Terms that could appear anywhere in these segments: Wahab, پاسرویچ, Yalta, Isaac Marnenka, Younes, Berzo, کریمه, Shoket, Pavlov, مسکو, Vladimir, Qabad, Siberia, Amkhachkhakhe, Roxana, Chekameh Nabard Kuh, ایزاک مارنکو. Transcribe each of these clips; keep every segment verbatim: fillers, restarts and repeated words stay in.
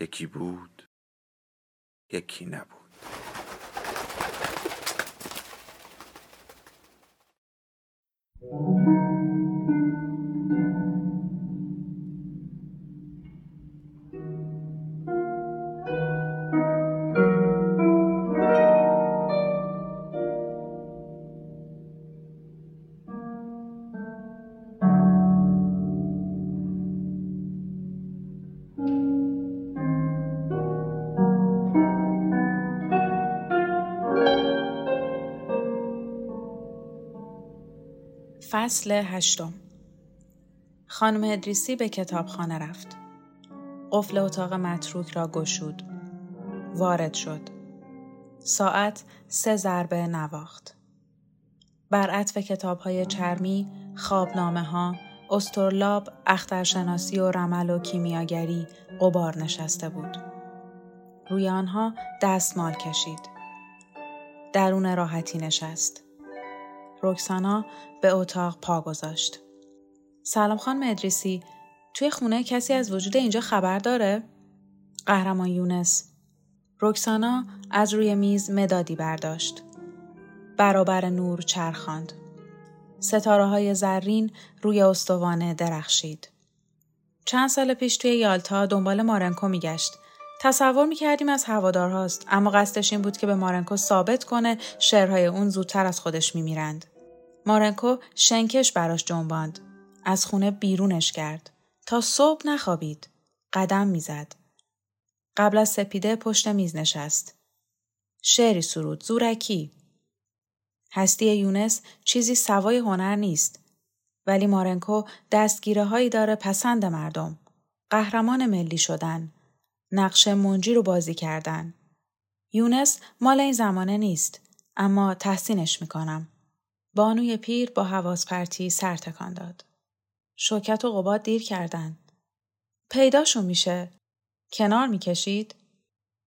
یکی بود، یکی نبود. فصل هشتم. خانم ادریسی به کتابخانه رفت. قفل اتاق متروک را گشود. وارد شد. ساعت سه ضربه نواخت. بر عطف کتاب‌های چرمی، خوابنامه‌ها، استرلاب، اخترشناسی و رمل و کیمیاگری غبار نشسته بود. روی آنها دستمال کشید. درون راحتی نشست. رکسانا به اتاق پا گذاشت. سلام خانم ادریسی، توی خونه کسی از وجود اینجا خبر داره؟ قهرمان یونس. رکسانا از روی میز مدادی برداشت. برابر نور چرخاند. ستاره‌های زرین روی استوانه درخشید. چند سال پیش توی یالتا دنبال مارنکو میگشت. تصور میکردیم از هوادارهاست، اما قصدش این بود که به مارنکو ثابت کنه شعرهای اون زودتر از خودش میمیرند. مارنکو شنکش براش جنباند. از خونه بیرونش کرد. تا صبح نخوابید. قدم میزد. قبل از سپیده پشت میز نشست. شعری سرود زورکی. هستی یونس چیزی سوای هنر نیست. ولی مارنکو دستگیره هایی داره پسند مردم. قهرمان ملی شدن. نقش منجی رو بازی کردن. یونس مال این زمانه نیست، اما تحسینش میکنم. بانوی پیر با حواس پرتی سر تکان داد. شوکت و قباد دیر کردن. پیداشو میشه؟ کنار میکشید؟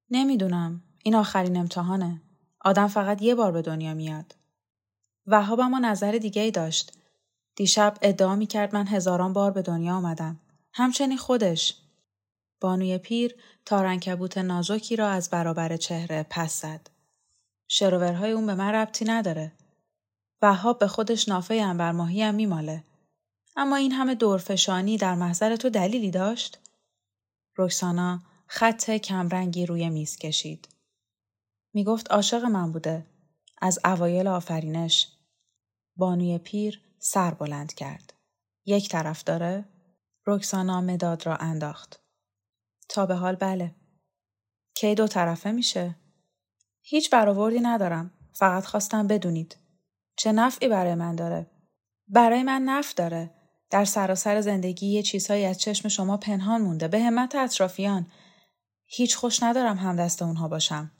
نمیدونم. این آخرین امتحانه. آدم فقط یه بار به دنیا میاد. وهاب اما نظر دیگه ای داشت. دیشب ادعا میکرد من هزاران بار به دنیا آمدم. همچنین خودش. بانوی پیر تارنکبوت نازکی را از برابر چهره پس زد. شروورهای اون به من ربطی نداره. وهاب به خودش نافه عنبرماهی هم میماله. اما این همه دورفشانی در محضر تو دلیلی داشت؟ رکسانا خط کمرنگی روی میز کشید. میگفت عاشق من بوده. از اوایل آفرینش. بانوی پیر سر بلند کرد. یک طرف داره؟ رکسانا مداد را انداخت. تا به حال بله. کی دو طرفه میشه؟ هیچ برآوردی ندارم. فقط خواستم بدونید. چه نفعی برای من داره؟ برای من نفع داره. در سراسر زندگی یه چیزهایی از چشم شما پنهان مونده. به همت اطرافیان. هیچ خوش ندارم همدست اونها باشم.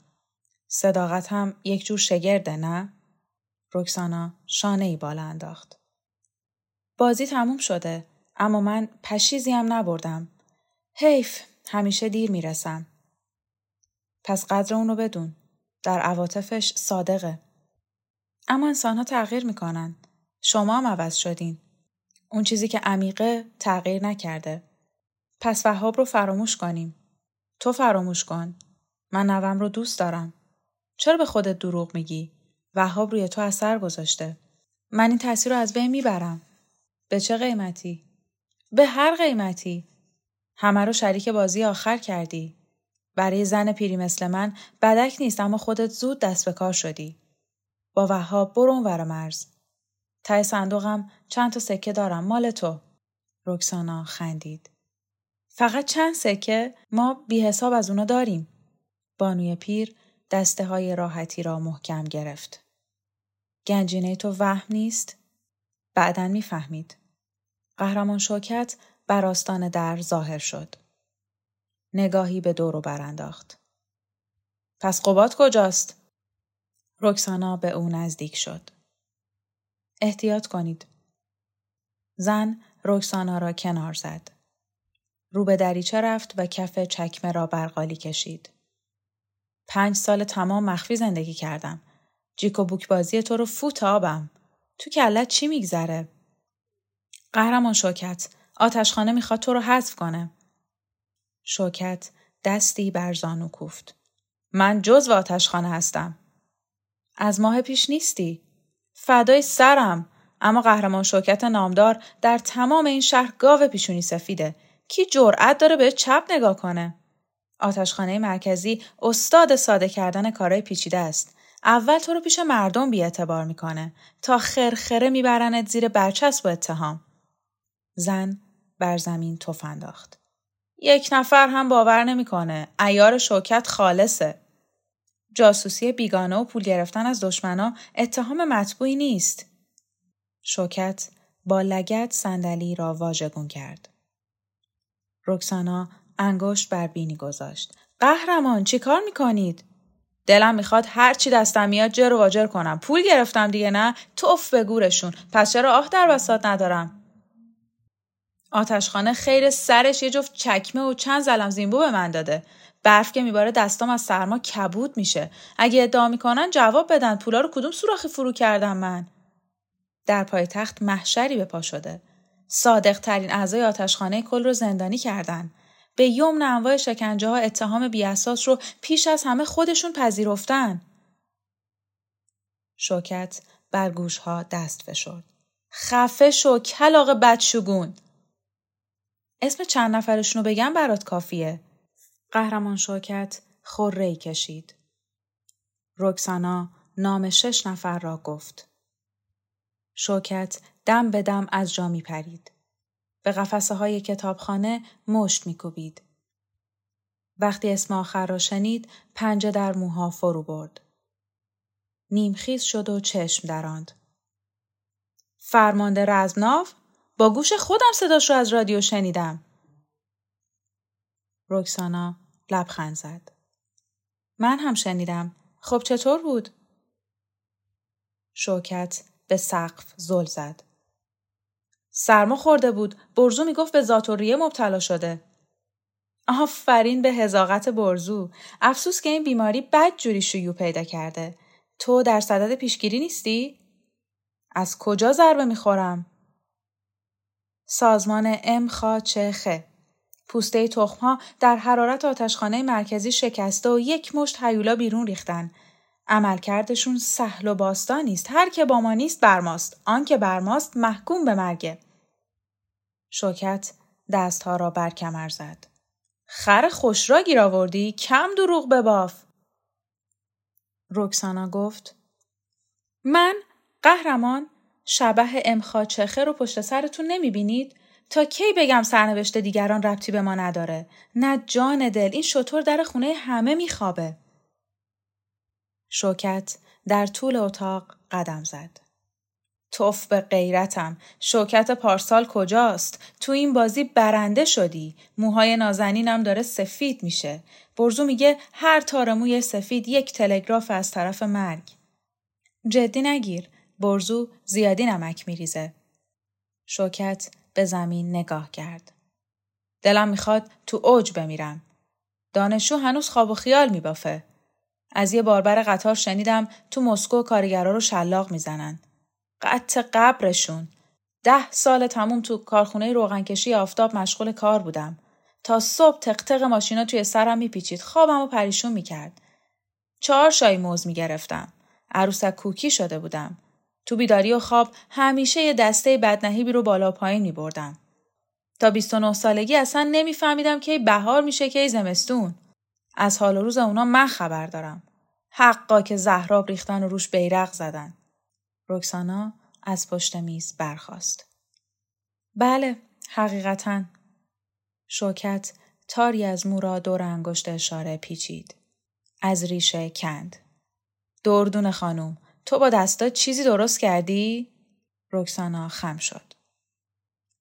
صداقت هم یک جور شگرده، نه؟ رکسانا شانه‌ای بالا انداخت. بازی تموم شده، اما من پشیزی هم نبردم. حیف. همیشه دیر میرسم. پس قدر اونو بدون. در عواطفش صادقه. اما انسان‌ها تغییر میکنن. شما هم عوض شدین. اون چیزی که عمیقه تغییر نکرده. پس وهاب رو فراموش کنیم. تو فراموش کن. من نوم رو دوست دارم. چرا به خودت دروغ میگی؟ وهاب روی تو اثر گذاشته. من این تاثیر رو از بین میبرم. به چه قیمتی؟ به هر قیمتی. همه رو شریک بازی آخر کردی. برای زن پیری مثل من بدک نیست، اما خودت زود دست به کار شدی. با وهاب برو اونور مرز. ته صندوقم چند تا سکه دارم، مال تو. رکسانا خندید. فقط چند سکه؟ ما بی حساب از اونا داریم. بانوی پیر دسته های راحتی را محکم گرفت. گنجینه تو وهم نیست؟ بعداً میفهمید. قهرمان شوکت بر آستان در ظاهر شد. نگاهی به دور و بر انداخت. پس قباد کجاست؟ رکسانا به او نزدیک شد. احتیاط کنید. زن رکسانا را کنار زد. رو به دریچه رفت و کف چکمه را برقالی کشید. پنج سال تمام مخفی زندگی کردم. جیک و بوک بازی تو رو فوت آبم. تو کلت چی میگذره؟ قهرمان شوکت، آتشخانه میخواد تو رو حذف کنه. شوکت دستی بر زانو کوفت. من جزو آتشخانه هستم. از ماه پیش نیستی؟ فدای سرم، اما قهرمان شوکت نامدار در تمام این شهر گاو پیشونی سفیده. کی جرأت داره به چپ نگاه کنه؟ آتشخانه مرکزی استاد ساده کردن کارهای پیچیده است. اول تو رو پیش مردم بی‌اعتبار میکنه تا خرخره میبرنت زیر برچسب و اتهام. زن بر زمین تف انداخت. یک نفر هم باور نمیکنه. عیار شوکت خالصه. جاسوسی بیگانه و پول گرفتن از دشمنا اتهام مطبوعی نیست. شوکت با لگد صندلی را واژگون کرد. رکسانا انگشت بر بینی گذاشت. قهرمان چی کار میکنید؟ دلم میخواد هر چی دستم میاد جر و واجر کنم. پول گرفتم دیگه نه؟ توف به گورشون. پس چرا آه در وسط ندارم؟ آتشخانه خیر سرش یه جفت چکمه و چند زلم زینبو به من داده. برف که میباره دستام از سرما کبود میشه. اگه ادعا میکنن جواب بدن پولا رو کدوم سوراخی فرو کردم من؟ در پایتخت محشری به پا شده. صادق ترین اعضای آتشخانه کل رو زندانی کردن. به یمن انواع شکنجه ها اتهام بی اساس رو پیش از همه خودشون پذیرفتن. شوکت بر گوش ها دست فشرد. خفه شو کلاغ بدشگون. اسم چند نفرشون رو بگم برات کافیه. قهرمان شوکت خره‌ای کشید. رکسانا نام شش نفر را گفت. شوکت دم به دم از جا می پرید. به قفسه های کتابخانه مشت می کوبید. وقتی اسم آخر را شنید پنجه در موها فرو برد. نیمخیز شد و چشم دراند. فرمانده رزمناو؟ با گوش خودم صداش رو از رادیو شنیدم. رکسانا لبخند زد. من هم شنیدم. خب چطور بود؟ شوکت به سقف زل زد. سرما خورده بود. برزو میگفت به زاتوریه مبتلا شده. آفرین به حذاقت برزو. افسوس که این بیماری بد جوری شیوع پیدا کرده. تو در صدد پیشگیری نیستی؟ از کجا ضربه میخورم؟ سازمان امخاچخه. پوسته تخم‌ها در حرارت آتشخانه مرکزی شکسته و یک مشت هیولا بیرون ریختن. عملکردشون سهل و باستا نیست. هر که با ما نیست برماست. آن که برماست محکوم به مرگه. شوکت دستها را بر کمر زد. خر خوش را گیر آوردی؟ کم دروغ بباف. رکسانا گفت من قهرمان شبح امخاچخه رو پشت سرتون نمیبینید؟ تا کی بگم سرنوشت دیگران ربطی به ما نداره؟ نه جان دل، این شطور در خونه همه میخوابه. شوکت در طول اتاق قدم زد. توف به غیرتم. شوکت پارسال کجاست؟ تو این بازی برنده شدی. موهای نازنینم داره سفید میشه. برزو میگه هر تار موی سفید یک تلگراف از طرف مرگ. جدی نگیر. برزو زیادی نمک میریزه. شوکت به زمین نگاه کرد. دلم میخواد تو اوج بمیرم. دانشجو هنوز خواب و خیال میبافه. از یه باربر قطار شنیدم تو مسکو کارگرها رو شلاق میزنن. قطع قبرشون. ده سال تموم تو کارخونه روغنکشی آفتاب مشغول کار بودم. تا صبح تقتق ماشینا توی سرم میپیچید. خوابم رو پریشون میکرد. چهار شای موز میگرفتم. عروسک کوکی شده بودم. تو بیداری و خواب همیشه یه دسته بدنهیبی رو بالا پایین میبردم. تا بیست و نه سالگی اصلا نمیفهمیدم کی بهار میشه کی زمستون. از حال و روز اونا من خبر دارم. حقا که زهراب ریختن و روش بیرق زدن. رکسانا از پشت میز برخاست. بله، حقیقتاً. شوکت تاری از مو را دور انگشت اشاره پیچید. از ریشه کند. دردون خانوم، تو با دستا چیزی درست کردی؟ رکسانا خم شد.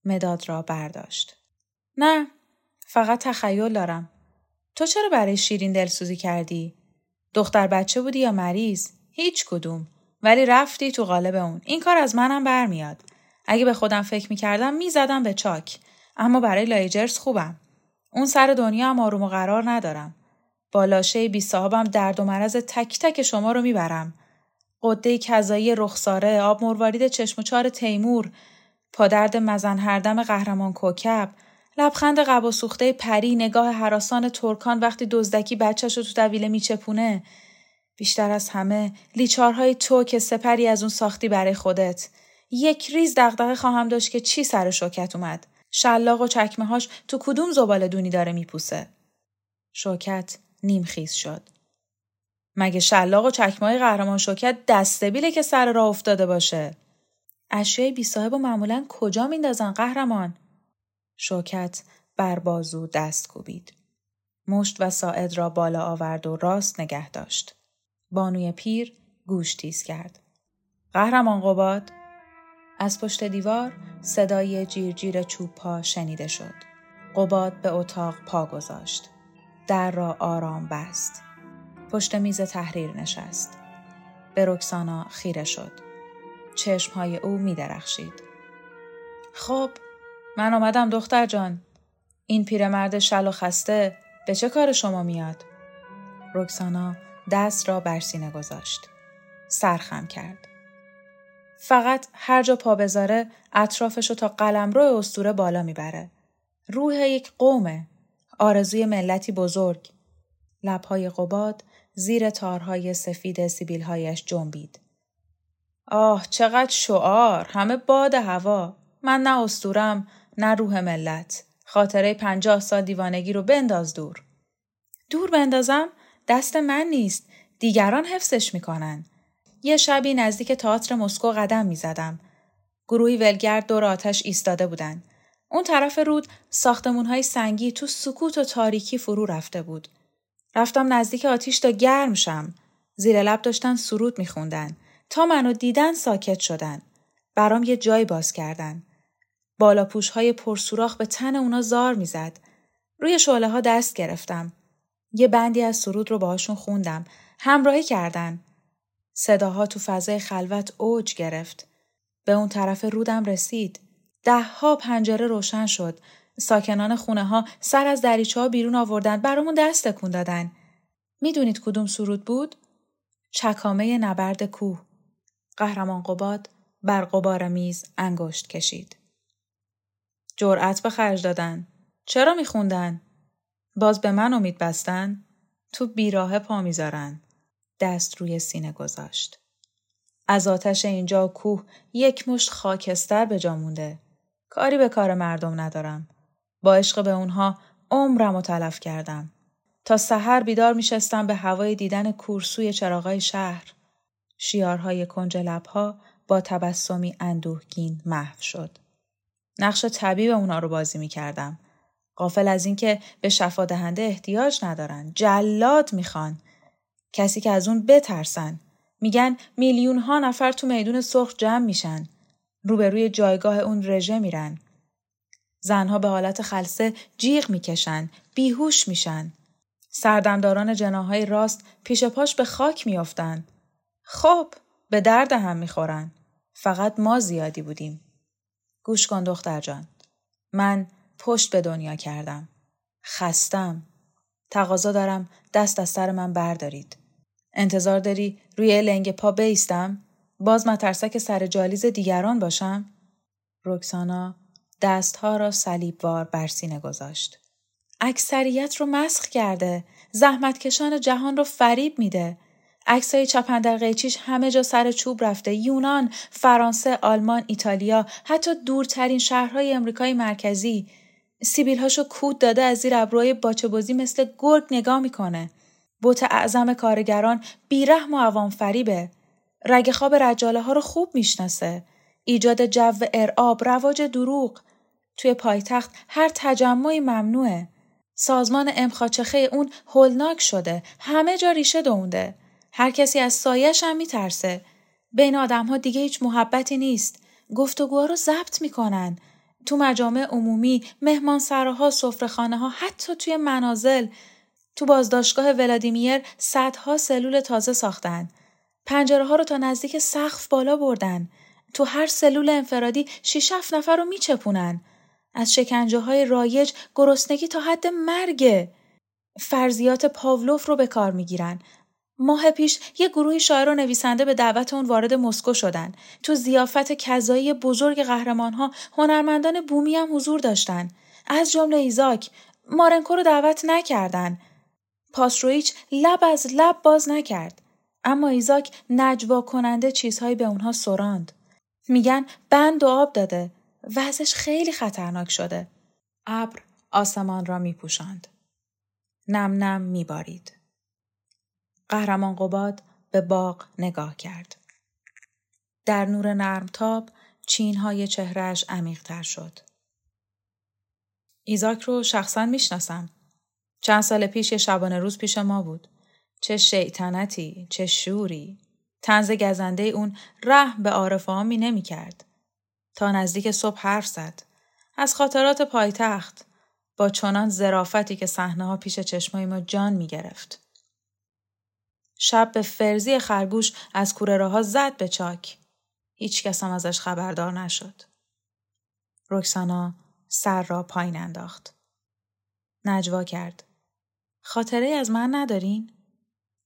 مداد را برداشت. نه، فقط تخیل دارم. تو چرا برای شیرین دلسوزی کردی؟ دختر بچه بودی یا مریض؟ هیچ کدوم. ولی رفتی تو قالب اون. این کار از منم برمیاد. اگه به خودم فکر میکردم میزدم به چاک. اما برای لایجرز خوبم. اون سر دنیا هم آروم و قرار ندارم. با لاشه بی صاحبم درد و مرض تک تک شما رو میبرم. قده کذایی رخساره، آب مروارید چشم و چار تیمور، پادرد مزن هردم قهرمان کوکب، لبخند قبا سوخته پری، نگاه هراسان ترکان وقتی دزدکی بچه‌شو تو دویله میچپونه. بیشتر از همه لیچارهای تو که سپری از اون ساختی برای خودت. یک ریز دغدغه خواهم داشت که چی سر شوکت اومد. شلاق و چکمه‌هاش تو کدوم زباله دونی داره میپوسه؟ شوکت نیمخیز شد. مگه شلاق و چکمه‌های قهرمان شوکت دستبیله که سر راه افتاده باشه؟ اشیای بی صاحبو معمولاً کجا میندازن قهرمان؟ شوکت بر بازو دست کوبید. مشت و ساعد را بالا آورد و راست نگه داشت. بانوی پیر گوش تیز کرد. قهرمان قباد. از پشت دیوار صدای جیرجیر چوب پا شنیده شد. قباد به اتاق پا گذاشت. در را آرام بست. پشت میز تحریر نشست. به رکسانا خیره شد. چشمهای او می درخشید. خب، من آمدم دختر جان. این پیرمرد شل و خسته به چه کار شما میاد؟ رکسانا دست را بر سینه گذاشت. سرخم کرد. فقط هر جا پا بذاره اطرافشو تا قلمرو اسطوره بالا میبره. روح یک قومه. آرزوی ملتی بزرگ. لبهای قباد زیر تارهای سفید سیبیلهایش جنبید. آه چقدر شعار. همه باد هوا. من نه اسطورم نه روح ملت. خاطره پنجاه سال دیوانگی رو بنداز دور. دور بندازم؟ دست من نیست. دیگران حفظش میکنن. یه شبی نزدیک تئاتر مسکو قدم میزدم. گروهی ولگرد دور آتش ایستاده بودن. اون طرف رود ساختمونهای سنگی تو سکوت و تاریکی فرو رفته بود. رفتم نزدیک آتیش تا گرم شم. زیر لب داشتن سرود میخوندن. تا منو دیدن ساکت شدن. برام یه جای باز کردن. بالاپوشهای پرسوراخ به تن اونا زار میزد. روی شعله ها دست گرفتم. یه بندی از سرود رو باهاشون خوندم. همراهی کردن. صداها تو فضای خلوت اوج گرفت. به اون طرف رودم رسید. ده ها پنجره روشن شد. ساکنان خونه ها سر از دریچه ها بیرون آوردن. برامون دست تکون دادن. میدونید کدوم سرود بود؟ چکامه نبرد کوه. قهرمان قباد بر غبار میز انگشت کشید. جرأت به خرج دادن. چرا میخوندن؟ باز به من امید بستن؟ تو بیراه پا میذارن. دست روی سینه گذاشت. از آتش اینجا کوه یک مشت خاکستر به جا مونده. کاری به کار مردم ندارم. با عشق به اونها عمرم رو تلف کردم. تا سحر بیدار میشستم به هوای دیدن کورسوی چراغای شهر. شیارهای کنج لبها با تبسمی اندوهگین محو شد. نقش طبیب اونا رو بازی میکردم. غافل از اینکه به شفادهنده احتیاج ندارن. جلاد میخوان. کسی که از اون بترسن. میگن میلیون ها نفر تو میدون سرخ جمع میشن. روبروی جایگاه اون رژه میرن. زنها به حالت خلسه جیغ میکشن. بیهوش میشن. سردمداران جناحهای راست پیش پاش به خاک میافتن. خب به درد هم میخورن. فقط ما زیادی بودیم. گوش کن دختر جان. من پشت به دنیا کردم. خستم. تقاضا دارم دست از سر من بردارید. انتظار داری روی لنگ پا بیستم؟ باز مترسک سر جالیز دیگران باشم؟ رکسانا دستها را صلیبوار بر سینه گذاشت. اکثریت رو مسخ کرده. زحمتکشان جهان رو فریب میده. عکسای چپندر قیچیش همه جا سر چوب رفته. یونان، فرانسه، آلمان، ایتالیا، حتی دورترین شهرهای امریکای مرکزی. سیبیل‌هاشو کود داده از زیر ابروهای باچه‌بازی مثل گرگ نگاه میکنه. بوت اعظم کارگران بیرحم و عوام فریبه. رگ خواب رجاله ها رو خوب میشناسه. ایجاد جو ارعاب، رواج دروغ. توی پایتخت هر تجمعی ممنوعه. سازمان امخاچخه اون هولناک شده. همه جا ریشه دونده. هر کسی از سایه‌ش هم میترسه. بین آدم‌ها دیگه هیچ محبتی نیست. گفتگوها رو ضبط میکنن. تو مجامع عمومی، مهمانسراها، سفره‌خانه‌ها، حتی توی منازل. تو بازداشتگاه ولادیمیر صدها سلول تازه ساختن. پنجره‌ها رو تا نزدیک سقف بالا بردن. تو هر سلول انفرادی شش هفت نفر رو میچپونن. از شکنجه‌های رایج گرسنگی تا حد مرگ. فرضیات پاولوف رو به کار میگیرن. ماه پیش یه گروه شاعر و نویسنده به دعوت اون وارد مسکو شدن. تو ضیافت کذایی بزرگ قهرمان‌ها، هنرمندان بومی هم حضور داشتن. از جمله ایزاک مارنکو رو دعوت نکردن. پاسرویچ لب از لب باز نکرد. اما ایزاک نجوا کننده چیزهایی به اونها سراند. میگن بند و آب داده. وضعش خیلی خطرناک شده. ابر آسمان را میپوشاند. نم نم میبارید. قهرمان قباد به باغ نگاه کرد. در نور نرمتاب چینهای چهرهش عمیق‌تر شد. ایزاک رو شخصاً میشناسم. چند سال پیش یه شبانه روز پیش ما بود. چه شیطنتی، چه شوری. طنز گزنده اون رحم به عارفه‌هامی نمی کرد. تا نزدیک صبح حرف زد. از خاطرات پایتخت با چنان ظرافتی که صحنه‌ها پیش چشمای ما جان می گرفت. شب به فرزی خرگوش از کوره راها زد به چاک. هیچ کس هم ازش خبردار نشد. رکسانا سر را پایین انداخت. نجوا کرد. خاطره از من ندارین؟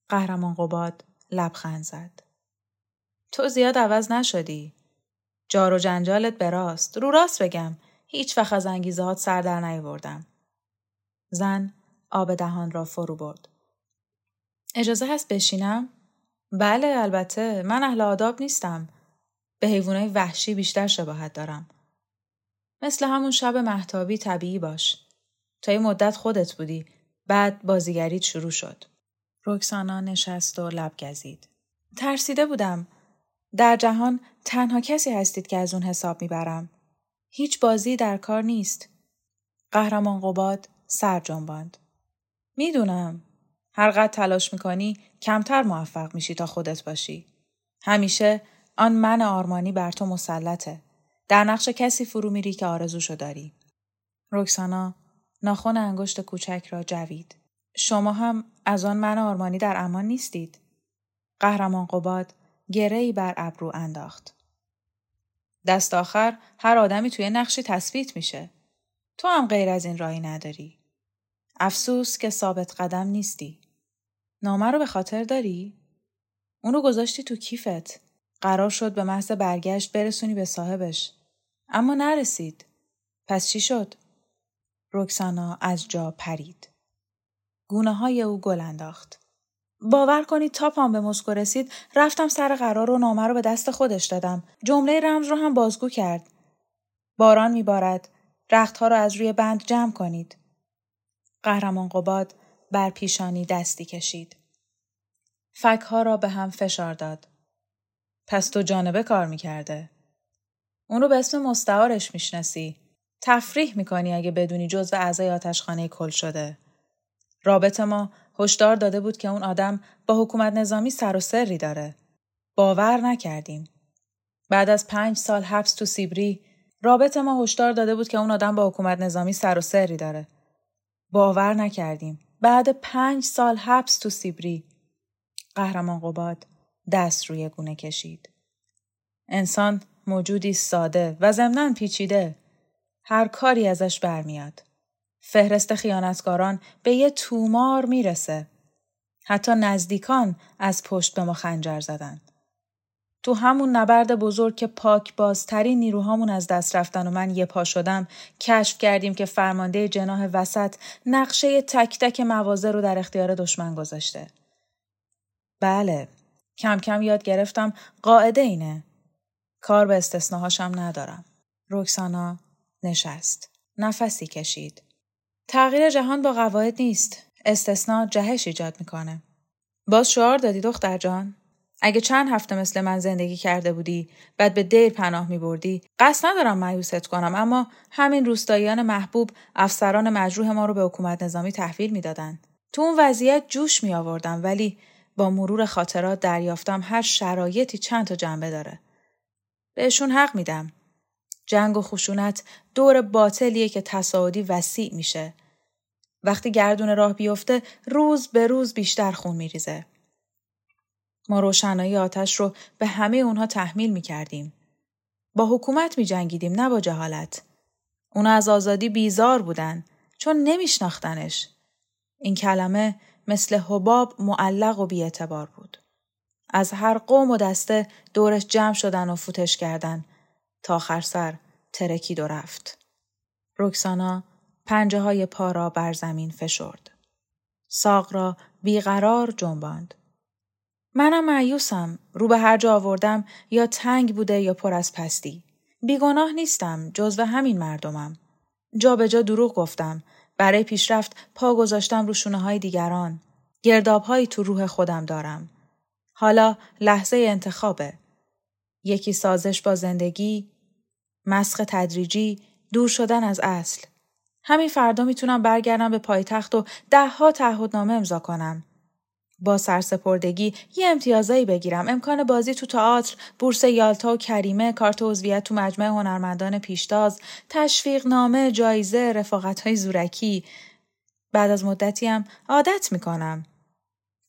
قهرمان قباد لبخند زد. تو زیاد عوض نشدی. جار و جنجالت به راست. رو راست بگم. هیچ وقت از انگیزهات سر در نیاوردم. زن آب دهان را فرو برد. اجازه هست بشینم؟ بله البته، من اهل آداب نیستم. به حیوانای وحشی بیشتر شباهت دارم. مثل همون شب مهتابی طبیعی باش. تا یه مدت خودت بودی، بعد بازیگریت شروع شد. رکسانا نشست و لب گزید. ترسیده بودم. در جهان تنها کسی هستید که از اون حساب میبرم. هیچ بازی در کار نیست. قهرمان قباد سر جنباند. میدونم. هر قد تلاش میکنی کمتر موفق میشی تا خودت باشی. همیشه آن من آرمانی بر تو مسلطه. در نقش کسی فرو میری که آرزوشو داری. رکسانا ناخن انگشت کوچک را جوید. شما هم از آن من آرمانی در امان نیستید. قهرمان قباد گره‌ای بر ابرو انداخت. دست آخر هر آدمی توی نقشی تثبیت میشه. تو هم غیر از این راهی نداری. افسوس که ثابت قدم نیستی. نامه رو به خاطر داری؟ اونو گذاشتی تو کیفت. قرار شد به محض برگشت برسونی به صاحبش. اما نرسید. پس چی شد؟ رکسانا از جا پرید. گونه های او گل انداخت. باور کنید تا پام به مسکو رسید رفتم سر قرار و نامه رو به دست خودش دادم. جمله رمز رو هم بازگو کرد. باران میبارد. رختها رو از روی بند جمع کنید. قهرمان قباد بر پیشانی دستی کشید. فکها را به هم فشار داد. پس تو جانبه کار میکرده. اون رو به اسم مستعارش میشناسی. تفریح میکنی اگه بدونی جزو اعضای آتشخانه کل شده. رابط ما هشدار داده بود که اون آدم با حکومت نظامی سر و سری داره. باور نکردیم. بعد از پنج سال حبس تو سیبری رابط ما هشدار داده بود که اون آدم با حکومت نظامی سر و سری داره. باور نکردیم. بعد پنج سال حبس تو سیبری. قهرمان قباد دست روی گونه کشید. انسان موجودی ساده و ضمناً پیچیده. هر کاری ازش برمیاد. فهرست خیانتکاران به یه تومار میرسه. حتی نزدیکان از پشت به ما خنجر زدن. تو همون نبرد بزرگ که پاک بازترین نیروهامون از دست رفتن و من یه پا شدم کشف کردیم که فرمانده جناح وسط نقشه تک تک مواضع رو در اختیار دشمن گذاشته. بله، کم کم یاد گرفتم قاعده اینه. کار به استثناهاشم ندارم. رکسانا نشست. نفسی کشید. تغییر جهان با قواعد نیست. استثناء جهش ایجاد میکنه. باز شعار دادی دختر جان؟ اگه چند هفته مثل من زندگی کرده بودی بعد به دیر پناه میبردی قصد ندارم مایوست کنم، اما همین روستاییان محبوب افسران مجروح ما رو به حکومت نظامی تحویل میدادن. تو اون وضعیت جوش میآوردم، ولی با مرور خاطرات دریافتم هر شرایطی چند تا جنبه داره. بهشون حق میدم. جنگ و خشونت دور باطلیه که تصاعدی وسیع میشه. وقتی گردون راه بیفته روز به روز بیشتر خون میریزه. ما روشنایی آتش رو به همه اونها تحمیل میکردیم. با حکومت میجنگیدیم نه با جهالت. اونا از آزادی بیزار بودن چون نمیشناختنش. این کلمه مثل حباب معلق و بی‌اعتبار بود. از هر قوم و دسته دورش جمع شدن و فوتش کردن تا آخر سر ترکید و رفت. رکسانا پنجه های پا را بر زمین فشرد. ساق را بیقرار جنباند. منم مایوسم، رو به هر جا آوردم یا تنگ بوده یا پر از پستی. بیگناه نیستم، جزو همین مردمم. جا به جا دروغ گفتم، برای پیشرفت پا گذاشتم رو شونه های دیگران. گرداب هایی تو روح خودم دارم. حالا لحظه انتخابه. یکی سازش با زندگی، مسخ تدریجی، دور شدن از اصل. همین فردا میتونم برگردم به پایتخت و ده ها تعهدنامه امضا کنم. با سرسپردگی یه امتیازایی بگیرم، امکان بازی تو تئاتر، بورس یالتا و کریمه، کارت عضویت تو مجمع هنرمندان پیشتاز، تشویق نامه، جایزه، رفاقت‌های زورکی. بعد از مدتی هم عادت میکنم.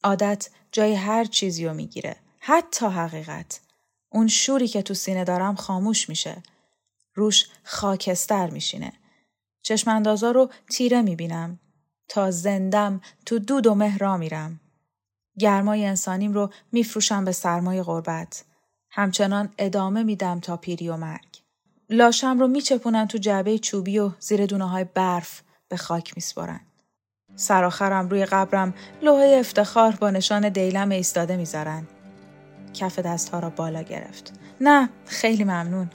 عادت جای هر چیزی رو میگیره، حتی حقیقت. اون شوری که تو سینه دارم خاموش میشه. روش خاکستر میشینه. چشماندازا رو تیره میبینم. تا زندم تو دود و مهرا میرم. گرمای انسانیم رو میفروشم به سرمای غربت. همچنان ادامه میدم تا پیری و مرگ. لاشم رو میچپونن تو جعبه چوبی و زیر دونه‌های برف به خاک میسپارن. سراخرم روی قبرم لوحه افتخار با نشان دیلم ایستاده میذارن. کف دستها را بالا گرفت. نه، خیلی ممنون.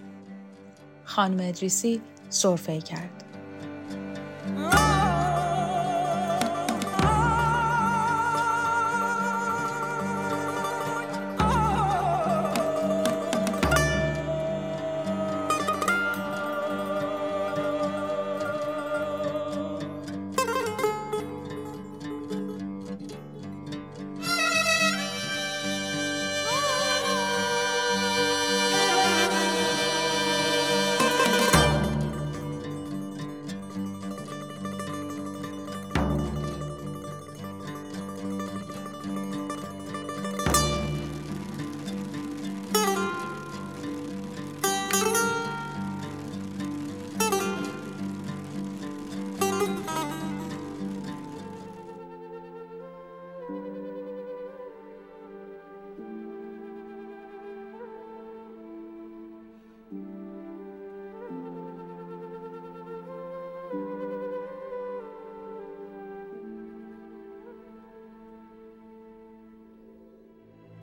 خانم ادریسی سرفه کرد.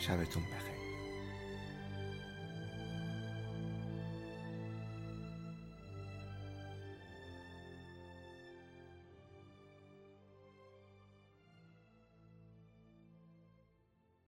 شبتون بخیر.